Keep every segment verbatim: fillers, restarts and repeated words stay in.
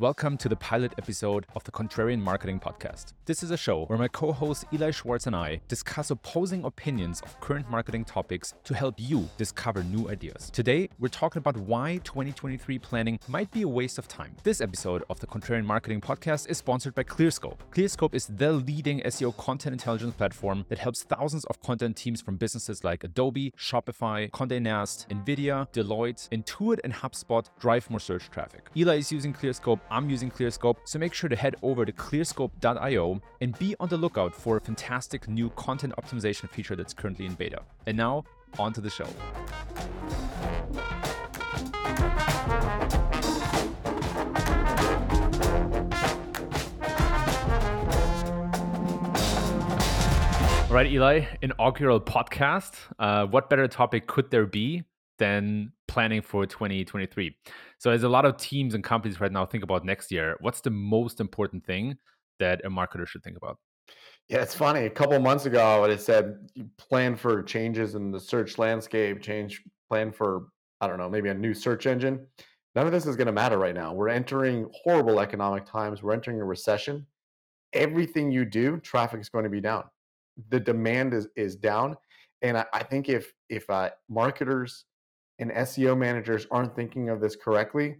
Welcome to the pilot episode of the Contrarian Marketing Podcast. This is a show where my co-host Eli Schwartz and I discuss opposing opinions of current marketing topics to help you discover new ideas. Today, we're talking about why twenty twenty-three planning might be a waste of time. This episode of the Contrarian Marketing Podcast is sponsored by ClearScope. ClearScope is the leading S E O content intelligence platform that helps thousands of content teams from businesses like Adobe, Shopify, Condé Nast, NVIDIA, Deloitte, Intuit, and HubSpot drive more search traffic. Eli is using ClearScope. I'm using ClearScope, so make sure to head over to clearscope dot io and be on the lookout for a fantastic new content optimization feature that's currently in beta. And now, on to the show. All right, Eli, inaugural podcast. Uh, what better topic could there be than planning for twenty twenty-three? So as a lot of teams and companies right now think about next year, what's the most important thing that a marketer should think about? Yeah, it's funny. A couple months ago, it said plan for changes in the search landscape, change plan for, I don't know, maybe a new search engine. None of this is going to matter right now. We're entering horrible economic times. We're entering a recession. Everything you do, traffic is going to be down. The demand is, is down. And I, I think if, if uh, marketers and S E O managers aren't thinking of this correctly,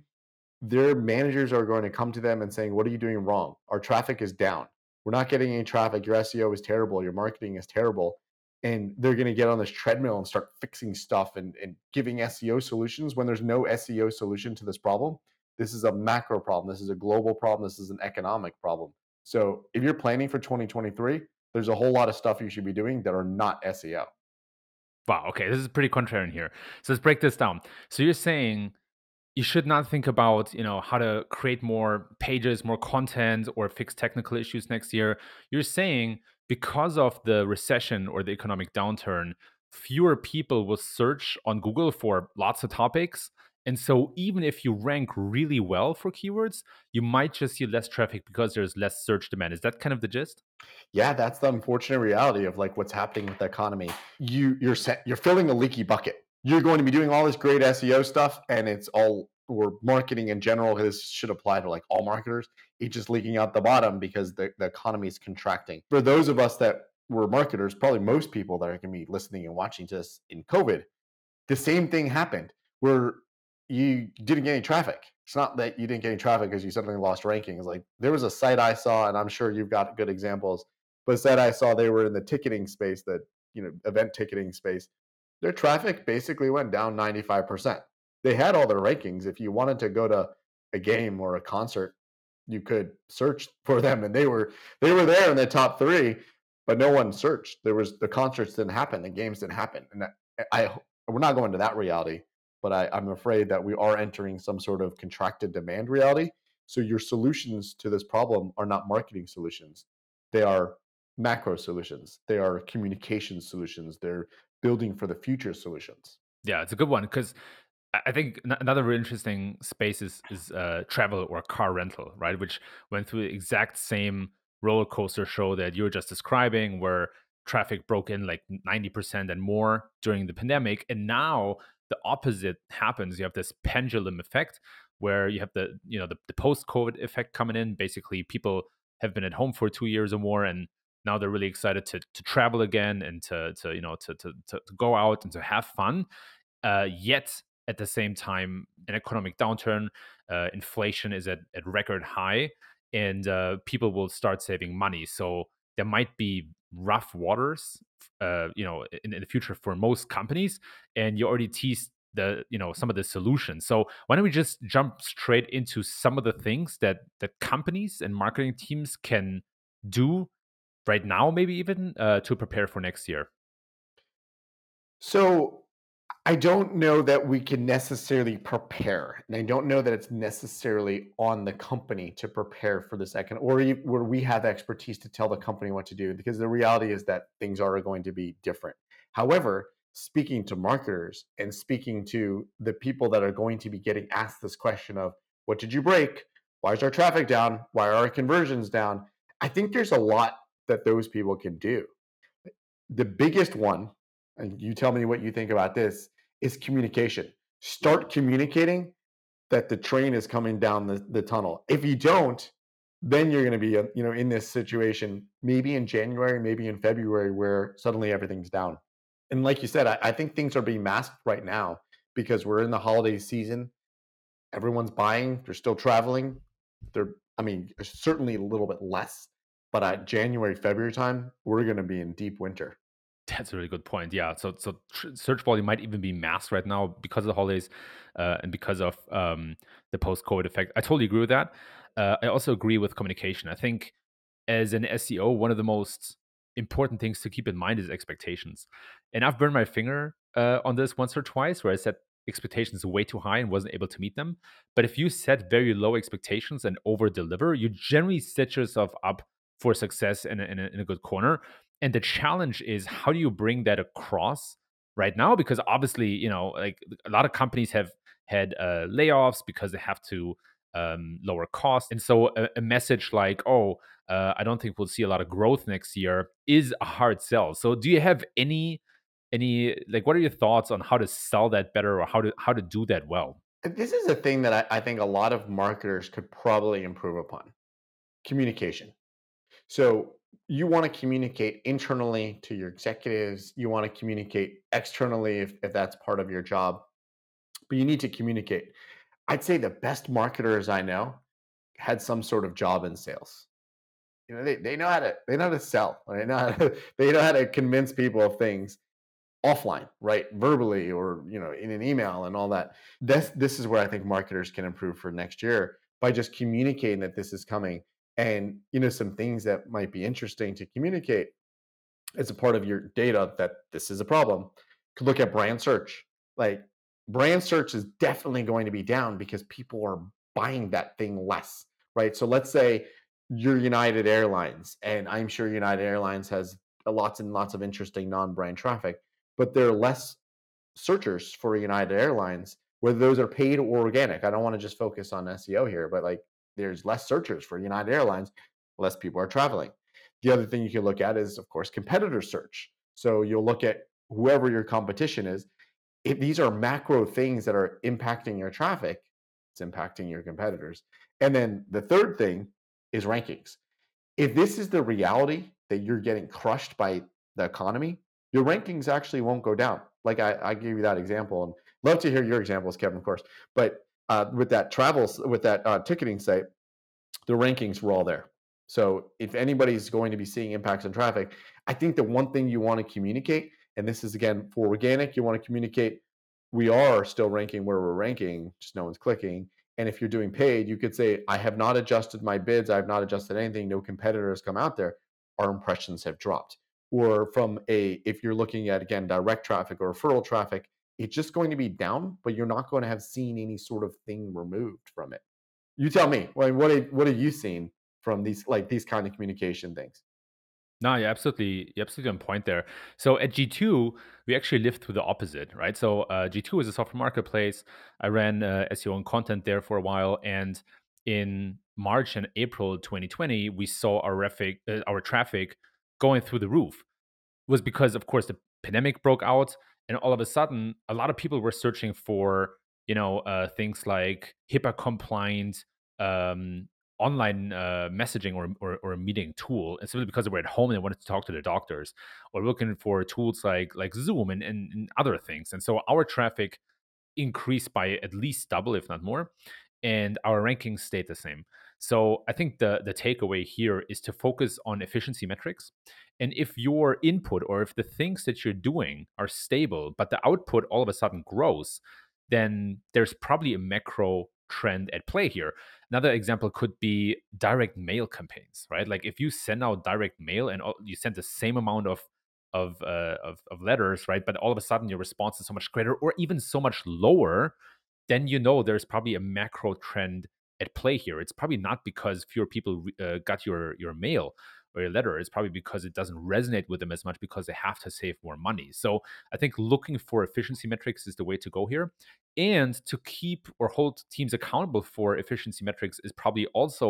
their managers are going to come to them and saying, what are you doing wrong? Our traffic is down. We're not getting any traffic. Your S E O is terrible. Your marketing is terrible. And they're going to get on this treadmill and start fixing stuff and, and giving S E O solutions when there's no S E O solution to this problem. This is a macro problem. This is a global problem. This is an economic problem. So if you're planning for twenty twenty-three, there's a whole lot of stuff you should be doing that are not S E O. Wow, okay, this is pretty contrarian here. So let's break this down. So you're saying you should not think about, you know, how to create more pages, more content, or fix technical issues next year. You're saying because of the recession or the economic downturn, fewer people will search on Google for lots of topics. And so even if you rank really well for keywords, you might just see less traffic because there's less search demand. Is that kind of the gist? Yeah, that's the unfortunate reality of like what's happening with the economy. You, you're set, you're filling a leaky bucket. You're going to be doing all this great S E O stuff, and it's all, or marketing in general, this should apply to like all marketers. It's just leaking out the bottom because the, the economy is contracting. For those of us that were marketers, probably most people that are going to be listening and watching to this in COVID, the same thing happened where you didn't get any traffic. It's not that you didn't get any traffic because you suddenly lost rankings. Like there was a site I saw, and I'm sure you've got good examples, but a site I saw, they were in the ticketing space, that, you know, event ticketing space. Their traffic basically went down ninety-five percent. They had all their rankings. If you wanted to go to a game or a concert, you could search for them, and they were they were there in the top three, but no one searched. There was the concerts didn't happen, the games didn't happen, and I, I we're not going to that reality. But I, I'm afraid that we are entering some sort of contracted demand reality. So your solutions to this problem are not marketing solutions. They are macro solutions. They are communication solutions. They're building for the future solutions. Yeah, it's a good one, because I think another really interesting space is, is uh, travel or car rental, right? Which went through the exact same roller coaster show that you were just describing, where traffic broke in like ninety percent and more during the pandemic. And now the opposite happens. You have this pendulum effect where you have the, you know, the, the post-COVID effect coming in. Basically, people have been at home for two years or more, and now they're really excited to to travel again and to to you know to to to go out and to have fun. Uh, yet at the same time, an economic downturn, uh, inflation is at at record high, and uh, people will start saving money. So there might be rough waters, uh, you know, in, in the future for most companies. And you already teased the, you know, some of the solutions. So why don't we just jump straight into some of the things that that companies and marketing teams can do right now, maybe even uh, to prepare for next year? So I don't know that we can necessarily prepare, and I don't know that it's necessarily on the company to prepare for this econ- or where we have expertise to tell the company what to do, because the reality is that things are going to be different. However, speaking to marketers and speaking to the people that are going to be getting asked this question of, what did you break? Why is our traffic down? Why are our conversions down? I think there's a lot that those people can do. The biggest one, and you tell me what you think about this, is communication. Start communicating that the train is coming down the, the tunnel. If you don't, then you're going to be, you know, in this situation, maybe in January, maybe in February, where suddenly everything's down. And like you said, I, I think things are being masked right now because we're in the holiday season. Everyone's buying. They're still traveling. They're, I mean, certainly a little bit less. But at January, February time, we're going to be in deep winter. That's a really good point. Yeah. So, so search volume might even be masked right now because of the holidays uh, and because of um, the post-COVID effect. I totally agree with that. Uh, I also agree with communication. I think as an S E O, one of the most important things to keep in mind is expectations. And I've burned my finger uh, on this once or twice, where I set expectations way too high and wasn't able to meet them. But if you set very low expectations and over-deliver, you generally set yourself up for success in a, in a, in a good corner. And the challenge is, how do you bring that across right now? Because obviously, you know, like a lot of companies have had uh, layoffs because they have to um, lower costs. And so a, a message like, oh, uh, I don't think we'll see a lot of growth next year is a hard sell. So do you have any, any, like, what are your thoughts on how to sell that better, or how to, how to do that well? This is a thing that I, I think a lot of marketers could probably improve upon: communication. So you want to communicate internally to your executives. You want to communicate externally if, if that's part of your job, but you need to communicate. I'd say the best marketers I know had some sort of job in sales. You know, they, they know how to, they know how to sell, they know how to, they know how to convince people of things offline, right? Verbally, or, you know, in an email and all that. This, this is where I think marketers can improve for next year, by just communicating that this is coming. And, you know, some things that might be interesting to communicate as a part of your data, that this is a problem. Could look at brand search. Like, brand search is definitely going to be down because people are buying that thing less, right? So let's say you're United Airlines, and I'm sure United Airlines has lots and lots of interesting non-brand traffic, but there are less searchers for United Airlines, whether those are paid or organic. I don't want to just focus on S E O here, but like, there's less searchers for United Airlines, less people are traveling. The other thing you can look at is, of course, competitor search. So you'll look at whoever your competition is. If these are macro things that are impacting your traffic, it's impacting your competitors. And then the third thing is rankings. If this is the reality that you're getting crushed by the economy, your rankings actually won't go down. Like I, I gave you that example, and love to hear your examples, Kevin, of course. But Uh, with that travels, with that uh, ticketing site, the rankings were all there. So if anybody's going to be seeing impacts on traffic, I think the one thing you want to communicate, and this is again for organic, you want to communicate, we are still ranking where we're ranking, just no one's clicking. And if you're doing paid, you could say, I have not adjusted my bids, I have not adjusted anything, no competitors come out there, our impressions have dropped. Or from a, if you're looking at, again, direct traffic or referral traffic, it's just going to be down, but you're not going to have seen any sort of thing removed from it. You tell me, like, what have, what have you seen from these, like, these kind of communication things? No, you're absolutely, you're absolutely on point there. So at G two, we actually lived through the opposite, right? So uh, G two is a software marketplace. I ran uh, S E O and content there for a while. And in March and April twenty twenty, we saw our, refic, uh, our traffic going through the roof. It was because, of course, the pandemic broke out. And all of a sudden, a lot of people were searching for, you know, uh, things like HIPAA compliant um, online uh, messaging or, or or a meeting tool. And simply because they were at home and they wanted to talk to their doctors, or looking for tools like like Zoom and, and, and other things. And so our traffic increased by at least double, if not more, and our rankings stayed the same. So I think the the takeaway here is to focus on efficiency metrics. And if your input, or if the things that you're doing are stable, but the output all of a sudden grows, then there's probably a macro trend at play here. Another example could be direct mail campaigns, right? Like if you send out direct mail and you send the same amount of of, uh, of, of letters, right? But all of a sudden your response is so much greater, or even so much lower, then you know there's probably a macro trend at play here. It's probably not because fewer people uh, got your your mail or your letter. It's probably because it doesn't resonate with them as much, because they have to save more money. So I think looking for efficiency metrics is the way to go here. And to keep or hold teams accountable for efficiency metrics is probably also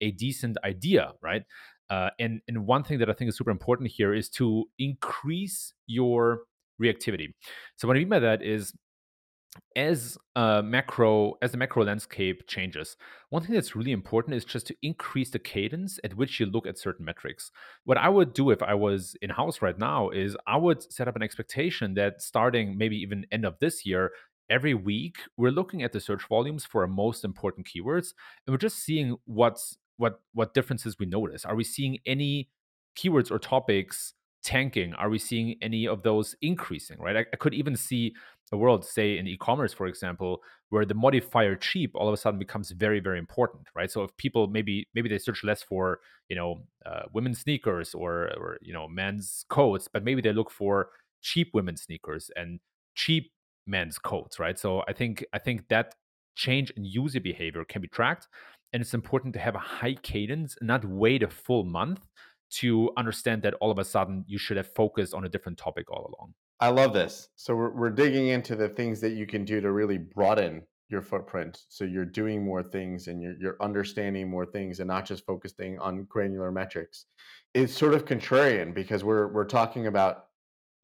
a decent idea, right? Uh, and, and one thing that I think is super important here is to increase your reactivity. So what I mean by that is, as a macro as the macro landscape changes, one thing that's really important is just to increase the cadence at which you look at certain metrics. What I would do if I was in house right now is I would set up an expectation that starting maybe even end of this year, every week we're looking at the search volumes for our most important keywords, and we're just seeing what's what what differences we notice. Are we seeing any keywords or topics tanking? Are we seeing any of those increasing, right? I, I could even see a world, say in e-commerce, for example, where the modifier cheap all of a sudden becomes very, very important, right? So if people maybe maybe they search less for, you know, uh, women's sneakers or, or, you know, men's coats, but maybe they look for cheap women's sneakers and cheap men's coats, right? So I think I think that change in user behavior can be tracked, and it's important to have a high cadence and not wait a full month to understand that all of a sudden you should have focused on a different topic all along. I love this. So we're we're digging into the things that you can do to really broaden your footprint. So you're doing more things and you're you're understanding more things and not just focusing on granular metrics. It's sort of contrarian because we're we're talking about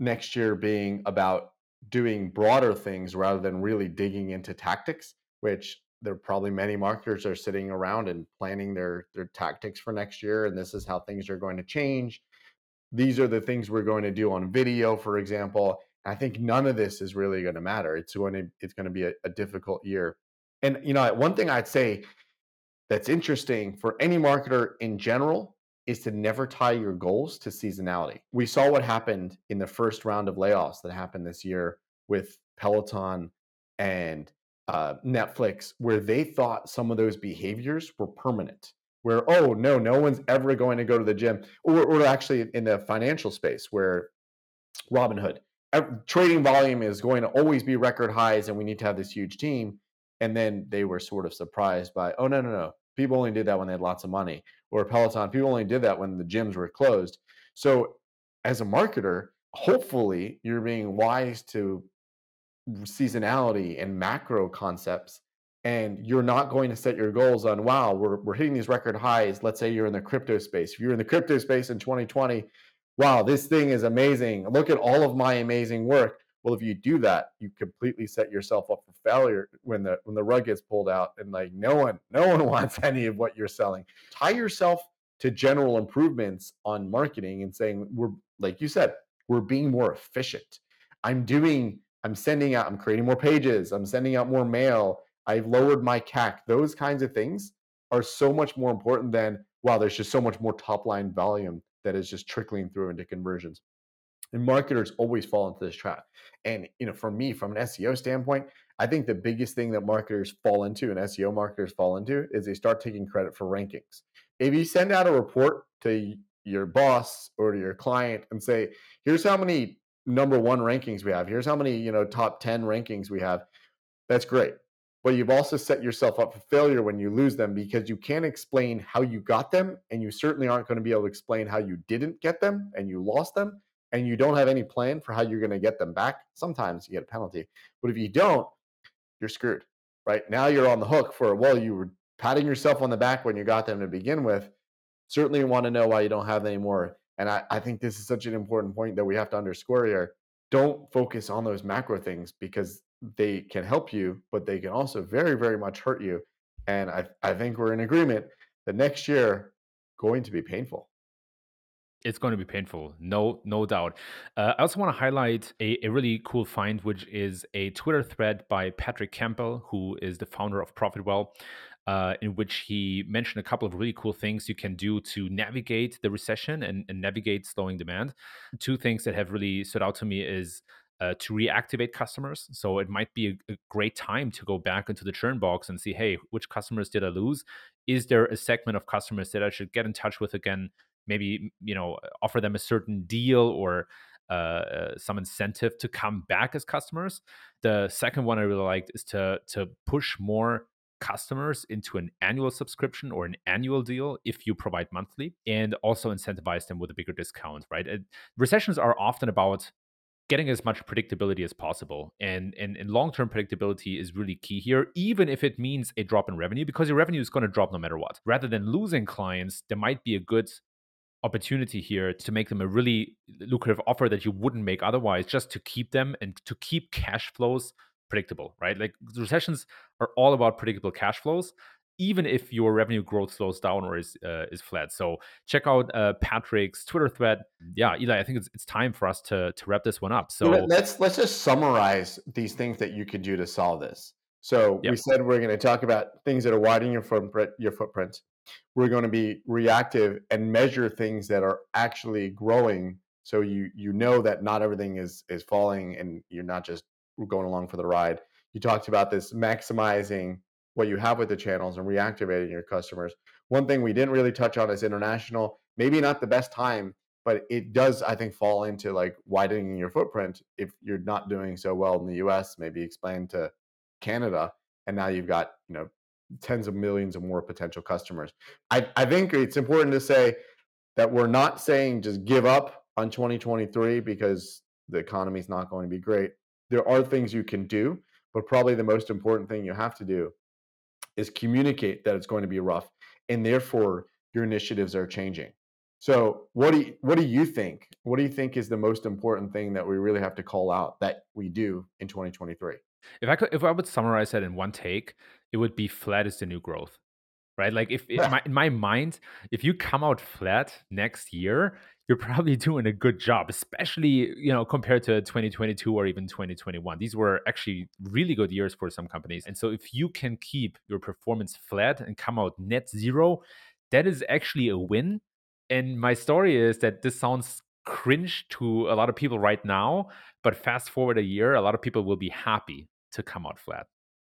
next year being about doing broader things rather than really digging into tactics, which there are probably many marketers are sitting around and planning their, their tactics for next year. And this is how things are going to change. These are the things we're going to do on video, for example. I think none of this is really going to matter. It's going to, it's going to be a, a difficult year. And, you know, one thing I'd say that's interesting for any marketer in general is to never tie your goals to seasonality. We saw what happened in the first round of layoffs that happened this year with Peloton and Uh, Netflix, where they thought some of those behaviors were permanent, where, oh, no, no one's ever going to go to the gym, or, or actually in the financial space where Robinhood, trading volume is going to always be record highs and we need to have this huge team. And then they were sort of surprised by, oh, no, no, no, people only did that when they had lots of money. Or Peloton, people only did that when the gyms were closed. So as a marketer, hopefully you're being wise to seasonality and macro concepts, and you're not going to set your goals on, wow, we're we're hitting these record highs. Let's say you're in the crypto space. If you're in the crypto space in twenty twenty, wow, this thing is amazing. Look at all of my amazing work. Well, if you do that, you completely set yourself up for failure when the when the rug gets pulled out, and like no one, no one wants any of what you're selling. Tie yourself to general improvements on marketing and saying, we're, like you said, we're being more efficient. I'm doing I'm sending out, I'm creating more pages, I'm sending out more mail, I've lowered my C A C. Those kinds of things are so much more important than, wow, there's just so much more top line volume that is just trickling through into conversions. And marketers always fall into this trap. And, you know, for me, from an S E O standpoint, I think the biggest thing that marketers fall into and S E O marketers fall into is they start taking credit for rankings. If you send out a report to your boss or to your client and say, here's how many number one rankings we have, here's how many, you know, top ten rankings we have, that's great. But you've also set yourself up for failure when you lose them, because you can't explain how you got them, and you certainly aren't going to be able to explain how you didn't get them and you lost them, and you don't have any plan for how you're going to get them back. Sometimes you get a penalty, but if you don't, you're screwed, right? Now you're on the hook for, well, you were patting yourself on the back when you got them to begin with. Certainly want to know why you don't have any more. And I, I think this is such an important point that we have to underscore here. Don't focus on those macro things, because they can help you, but they can also very, very much hurt you. And I, I think we're in agreement that next year going to be painful. It's going to be painful, no no doubt. Uh, I also want to highlight a, a really cool find, which is a Twitter thread by Patrick Campbell, who is the founder of ProfitWell, uh, in which he mentioned a couple of really cool things you can do to navigate the recession and, and navigate slowing demand. Two things that have really stood out to me is uh, to reactivate customers. So it might be a, a great time to go back into the churn box and see, hey, which customers did I lose? Is there a segment of customers that I should get in touch with again? Maybe, you know, offer them a certain deal or uh, some incentive to come back as customers. The second one I really liked is to to push more customers into an annual subscription or an annual deal if you provide monthly, and also incentivize them with a bigger discount, right? And recessions are often about getting as much predictability as possible. And, and, and long-term predictability is really key here, even if it means a drop in revenue, because your revenue is going to drop no matter what. Rather than losing clients, there might be a good opportunity here to make them a really lucrative offer that you wouldn't make otherwise, just to keep them and to keep cash flows predictable, right? Like recessions are all about predictable cash flows, even if your revenue growth slows down or is uh, is flat. So check out uh, Patrick's Twitter thread. Yeah, Eli, I think it's, it's time for us to to wrap this one up. So let's let's just summarize these things that you could do to solve this. So yep. we said we're going to talk about things that are widening your footprint. Your footprint. We're going to be reactive and measure things that are actually growing, so you you know that not everything is is falling and you're not just going along for the ride. You talked about this maximizing what you have with the channels and reactivating your customers. One thing we didn't really touch on is international. Maybe not the best time, but it does, I think, fall into like widening your footprint if you're not doing so well in the U S. Maybe expand to Canada, and now you've got, you know, tens of millions of more potential customers. I, I think it's important to say that we're not saying just give up on twenty twenty-three because the economy is not going to be great. There are things you can do, but probably the most important thing you have to do is communicate that it's going to be rough, and therefore your initiatives are changing. So what do you, what do you think? What do you think is the most important thing that we really have to call out that we do in twenty twenty-three? If I could, if I would summarize that in one take, it would be flat is the new growth, right? Like if yeah. in, my, in my mind, if you come out flat next year, you're probably doing a good job, especially, you know, compared to twenty twenty-two or even twenty twenty-one. These were actually really good years for some companies. And so if you can keep your performance flat and come out net zero, that is actually a win. And my story is that this sounds cringe to a lot of people right now, but fast forward a year, a lot of people will be happy to come out flat.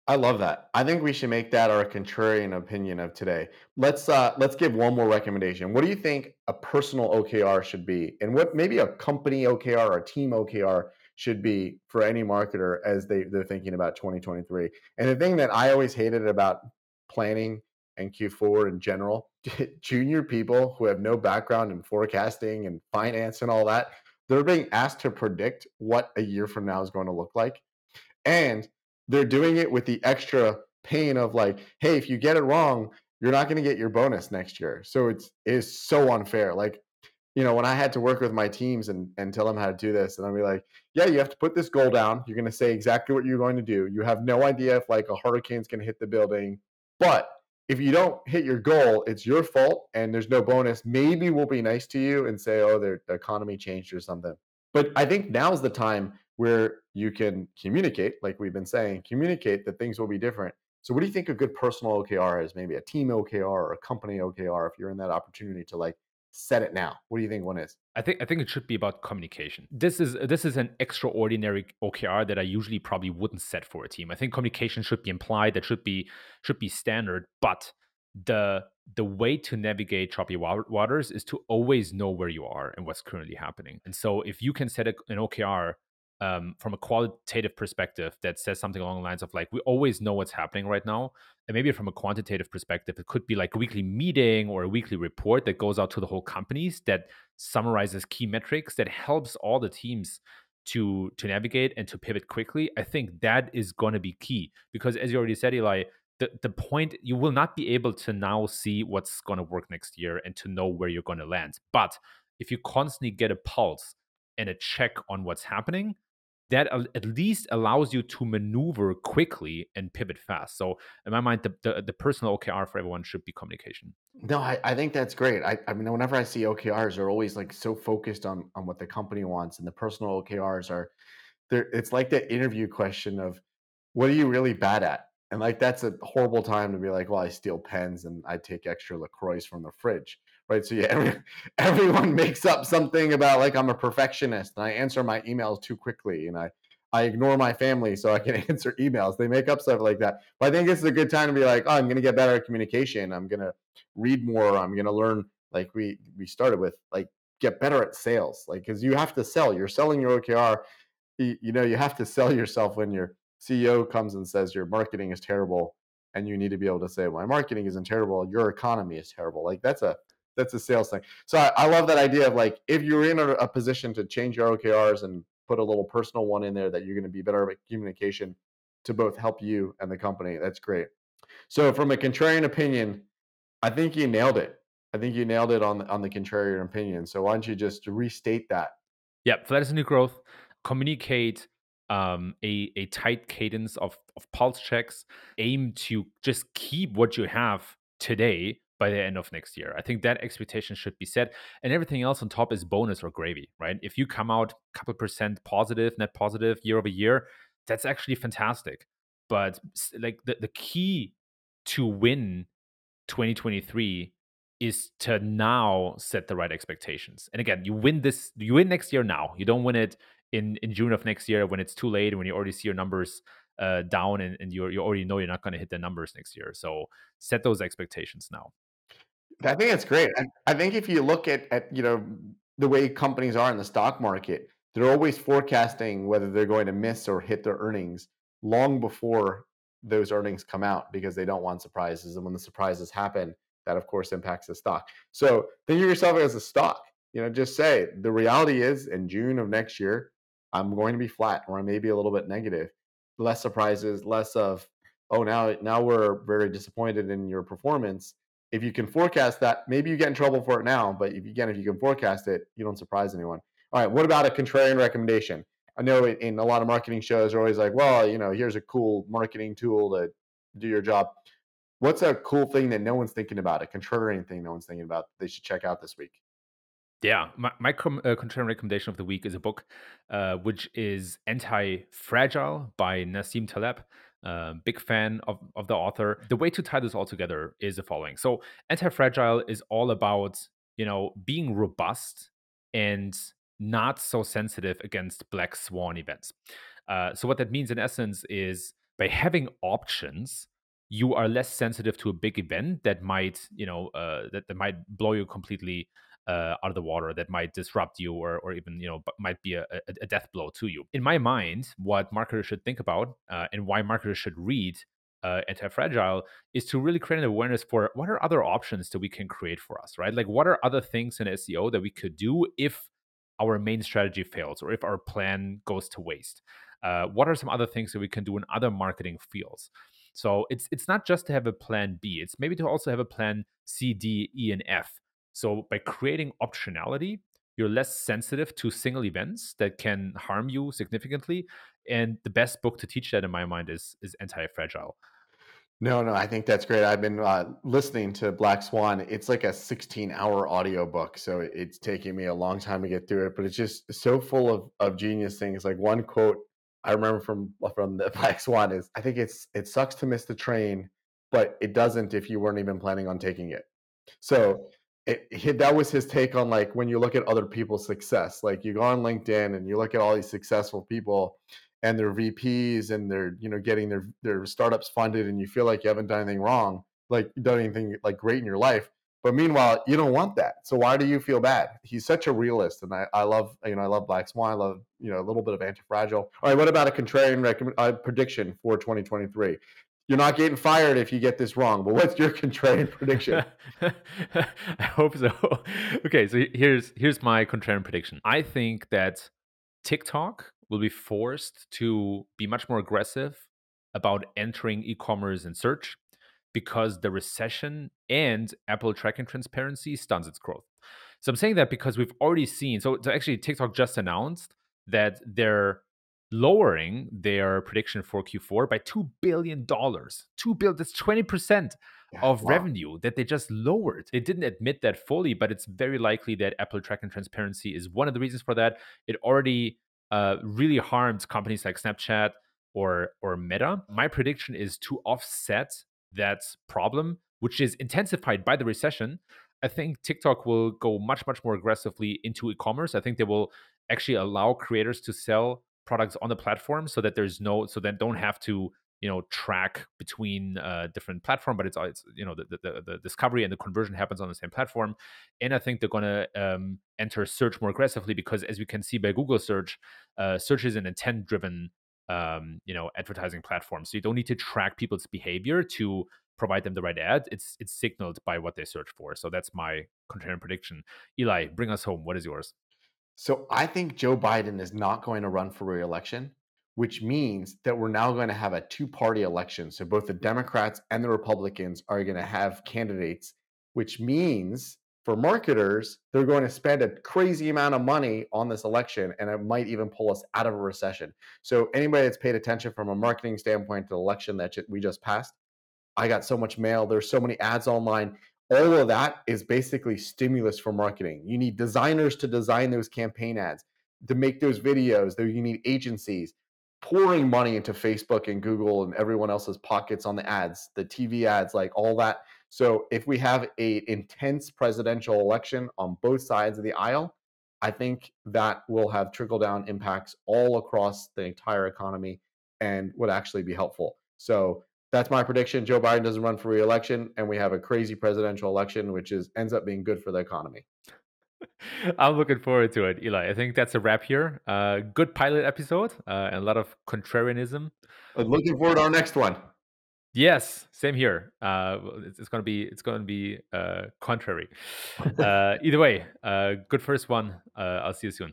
I love that. I think we should make that our contrarian opinion of today. Let's uh, let's give one more recommendation. What do you think a personal O K R should be, and what maybe a company O K R or a team O K R should be for any marketer as they, they're thinking about twenty twenty-three? And the thing that I always hated about planning and Q four in general, junior people who have no background in forecasting and finance and all that, they're being asked to predict what a year from now is going to look like. And they're doing it with the extra pain of like, hey, if you get it wrong, you're not going to get your bonus next year. So it's, it is so unfair. Like, you know, when I had to work with my teams and, and tell them how to do this, and I'd be like, yeah, you have to put this goal down. You're going to say exactly what you're going to do. You have no idea if like a hurricane's going to hit the building, but if you don't hit your goal, it's your fault and there's no bonus. Maybe we'll be nice to you and say, oh, the economy changed or something. But I think now's the time where you can communicate, like we've been saying, communicate that things will be different. So what do you think a good personal O K R is? Maybe a team O K R or a company O K R if you're in that opportunity to like set it now. What do you think one is? I think I think it should be about communication. This is this is an extraordinary O K R that I usually probably wouldn't set for a team. I think communication should be implied. That should be should be standard. But the the way to navigate choppy waters is to always know where you are and what's currently happening. And so if you can set a, an O K R um, from a qualitative perspective that says something along the lines of like, we always know what's happening right now. And maybe from a quantitative perspective, it could be like a weekly meeting or a weekly report that goes out to the whole companies that summarizes key metrics that helps all the teams to to navigate and to pivot quickly. I think that is going to be key because, as you already said, Eli, the, the point, you will not be able to now see what's going to work next year and to know where you're going to land. But if you constantly get a pulse and a check on what's happening, that at least allows you to maneuver quickly and pivot fast. So in my mind, the, the, the personal O K R for everyone should be communication. No, I, I think that's great. I, I mean, whenever I see O K Rs, they're always like so focused on, on what the company wants, and the personal O K Rs are, they're, it's like that interview question of, what are you really bad at? And like, that's a horrible time to be like, well, I steal pens and I take extra LaCroix from the fridge, right? So yeah, every, everyone makes up something about like, I'm a perfectionist and I answer my emails too quickly and I, I ignore my family so I can answer emails. They make up stuff like that. But I think it's a good time to be like, oh, I'm going to get better at communication. I'm going to read more. I'm going to learn, like we, we started with, like get better at sales. Like, cause you have to sell, you're selling your O K R. You, you know, you have to sell yourself when you're C E O comes and says your marketing is terrible, and you need to be able to say, well, my marketing isn't terrible, your economy is terrible. Like that's a that's a sales thing. So I, I love that idea of like, if you're in a, a position to change your O K Rs and put a little personal one in there that you're going to be better at communication to both help you and the company, that's great. So from a contrarian opinion, I think you nailed it. I think you nailed it on, on the contrarian opinion. So why don't you just restate that? Yeah, flat is the new growth. Communicate um, a, a tight cadence of, of pulse checks, aim to just keep what you have today by the end of next year. I think that expectation should be set, and everything else on top is bonus or gravy, right? If you come out a couple percent positive, net positive year over year, that's actually fantastic. But like the, the key to win twenty twenty-three is to now set the right expectations. And again, you win this, you win next year now. You don't win it in, in June of next year when it's too late, when you already see your numbers uh, down and, and you you already know you're not going to hit the numbers next year. So set those expectations now. I think that's great. I, I think if you look at, at you know the way companies are in the stock market, they're always forecasting whether they're going to miss or hit their earnings long before those earnings come out, because they don't want surprises. And when the surprises happen, that of course impacts the stock. So think of yourself as a stock. You know, just say the reality is in June of next year, I'm going to be flat, or I may be a little bit negative. Less surprises, less of, oh, now now we're very disappointed in your performance. If you can forecast that, maybe you get in trouble for it now, but if, again, if you can forecast it, you don't surprise anyone. All right, what about a contrarian recommendation? I know in a lot of marketing shows are always like, well, you know, here's a cool marketing tool to do your job. What's a cool thing that no one's thinking about, a contrarian thing no one's thinking about that they should check out this week? Yeah, my, my com- uh, contrarian recommendation of the week is a book, uh, which is Anti-Fragile by Nassim Taleb. Uh, big fan of, of the author. The way to tie this all together is the following. So Anti-Fragile is all about, you know, being robust and not so sensitive against black swan events. Uh, so what that means in essence is by having options, you are less sensitive to a big event that might, you know, uh, that, that might blow you completely uh, out of the water, that might disrupt you, or or even, you know, might be a, a death blow to you. In my mind, what marketers should think about uh, and why marketers should read Uh, Anti-Fragile is to really create an awareness for what are other options that we can create for us, right? Like what are other things in S E O that we could do if our main strategy fails or if our plan goes to waste? Uh, what are some other things that we can do in other marketing fields? So it's it's not just to have a plan B, it's maybe to also have a plan C, D, E, and F. So by creating optionality, you're less sensitive to single events that can harm you significantly. And the best book to teach that, in my mind, is is Anti-Fragile. No, no, I think that's great. I've been uh, listening to Black Swan. It's like a sixteen-hour audiobook, so it's taking me a long time to get through it, but it's just so full of, of genius things. Like one quote I remember from from the Black Swan is, I think it's, it sucks to miss the train, but it doesn't if you weren't even planning on taking it. So it, it that was his take on, like, when you look at other people's success. Like, you go on LinkedIn and you look at all these successful people and their V Ps and they're, you know, getting their, their startups funded, and you feel like you haven't done anything wrong, like done anything like great in your life. But meanwhile, you don't want that. So why do you feel bad? He's such a realist. And I, I love, you know, I love Black Swan. I love, you know, a little bit of Anti-Fragile. All right. What about a contrarian recommend, uh, prediction for twenty twenty-three? You're not getting fired if you get this wrong, but what's your contrarian prediction? I hope so. Okay. So here's, here's my contrarian prediction. I think that TikTok will be forced to be much more aggressive about entering e-commerce and search because the recession and Apple tracking transparency stunts its growth. So I'm saying that because we've already seen, so, so actually TikTok just announced that they're lowering their prediction for Q four by two billion dollars. two billion dollars, that's twenty percent of wow. revenue that they just lowered. They didn't admit that fully, but it's very likely that Apple tracking transparency is one of the reasons for that. It already Uh, really harmed companies like Snapchat or or Meta. My prediction is to offset that problem, which is intensified by the recession. I think TikTok will go much, much more aggressively into e-commerce. I think they will actually allow creators to sell products on the platform so that there's no, so that don't have to, you know, track between uh, different platform, but it's, it's you know, the, the the discovery and the conversion happens on the same platform. And I think they're going to um, enter search more aggressively because, as we can see by Google search, uh, search is an intent-driven, um, you know, advertising platform. So you don't need to track people's behavior to provide them the right ad. It's it's signaled by what they search for. So that's my contrarian prediction. Eli, bring us home. What is yours? So I think Joe Biden is not going to run for re-election, which means that we're now going to have a two-party election. So both the Democrats and the Republicans are going to have candidates, which means for marketers, they're going to spend a crazy amount of money on this election, and it might even pull us out of a recession. So anybody that's paid attention from a marketing standpoint to the election that we just passed, I got so much mail, there's so many ads online. All of that is basically stimulus for marketing. You need designers to design those campaign ads, to make those videos. There you need agencies pouring money into Facebook and Google and everyone else's pockets on the ads, the T V ads, like all that. So if we have an intense presidential election on both sides of the aisle, I think that will have trickle-down impacts all across the entire economy and would actually be helpful. So that's my prediction. Joe Biden doesn't run for re-election, and we have a crazy presidential election, which is ends up being good for the economy. I'm looking forward to it, Eli. I think that's a wrap here. Uh, good pilot episode uh, and a lot of contrarianism. I'm looking forward to our next one. Yes, same here. Uh, it's, it's gonna be it's gonna be uh, contrary. Uh, either way, uh, good first one. Uh, I'll see you soon.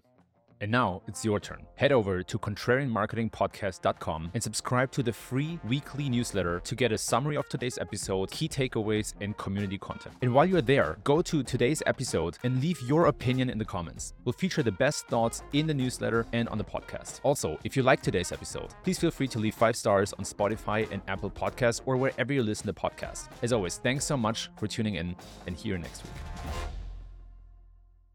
And now it's your turn. Head over to contrarian marketing podcast dot com and subscribe to the free weekly newsletter to get a summary of today's episode, key takeaways, and community content. And while you're there, go to today's episode and leave your opinion in the comments. We'll feature the best thoughts in the newsletter and on the podcast. Also, if you like today's episode, please feel free to leave five stars on Spotify and Apple Podcasts or wherever you listen to podcasts. As always, thanks so much for tuning in, and see you next week.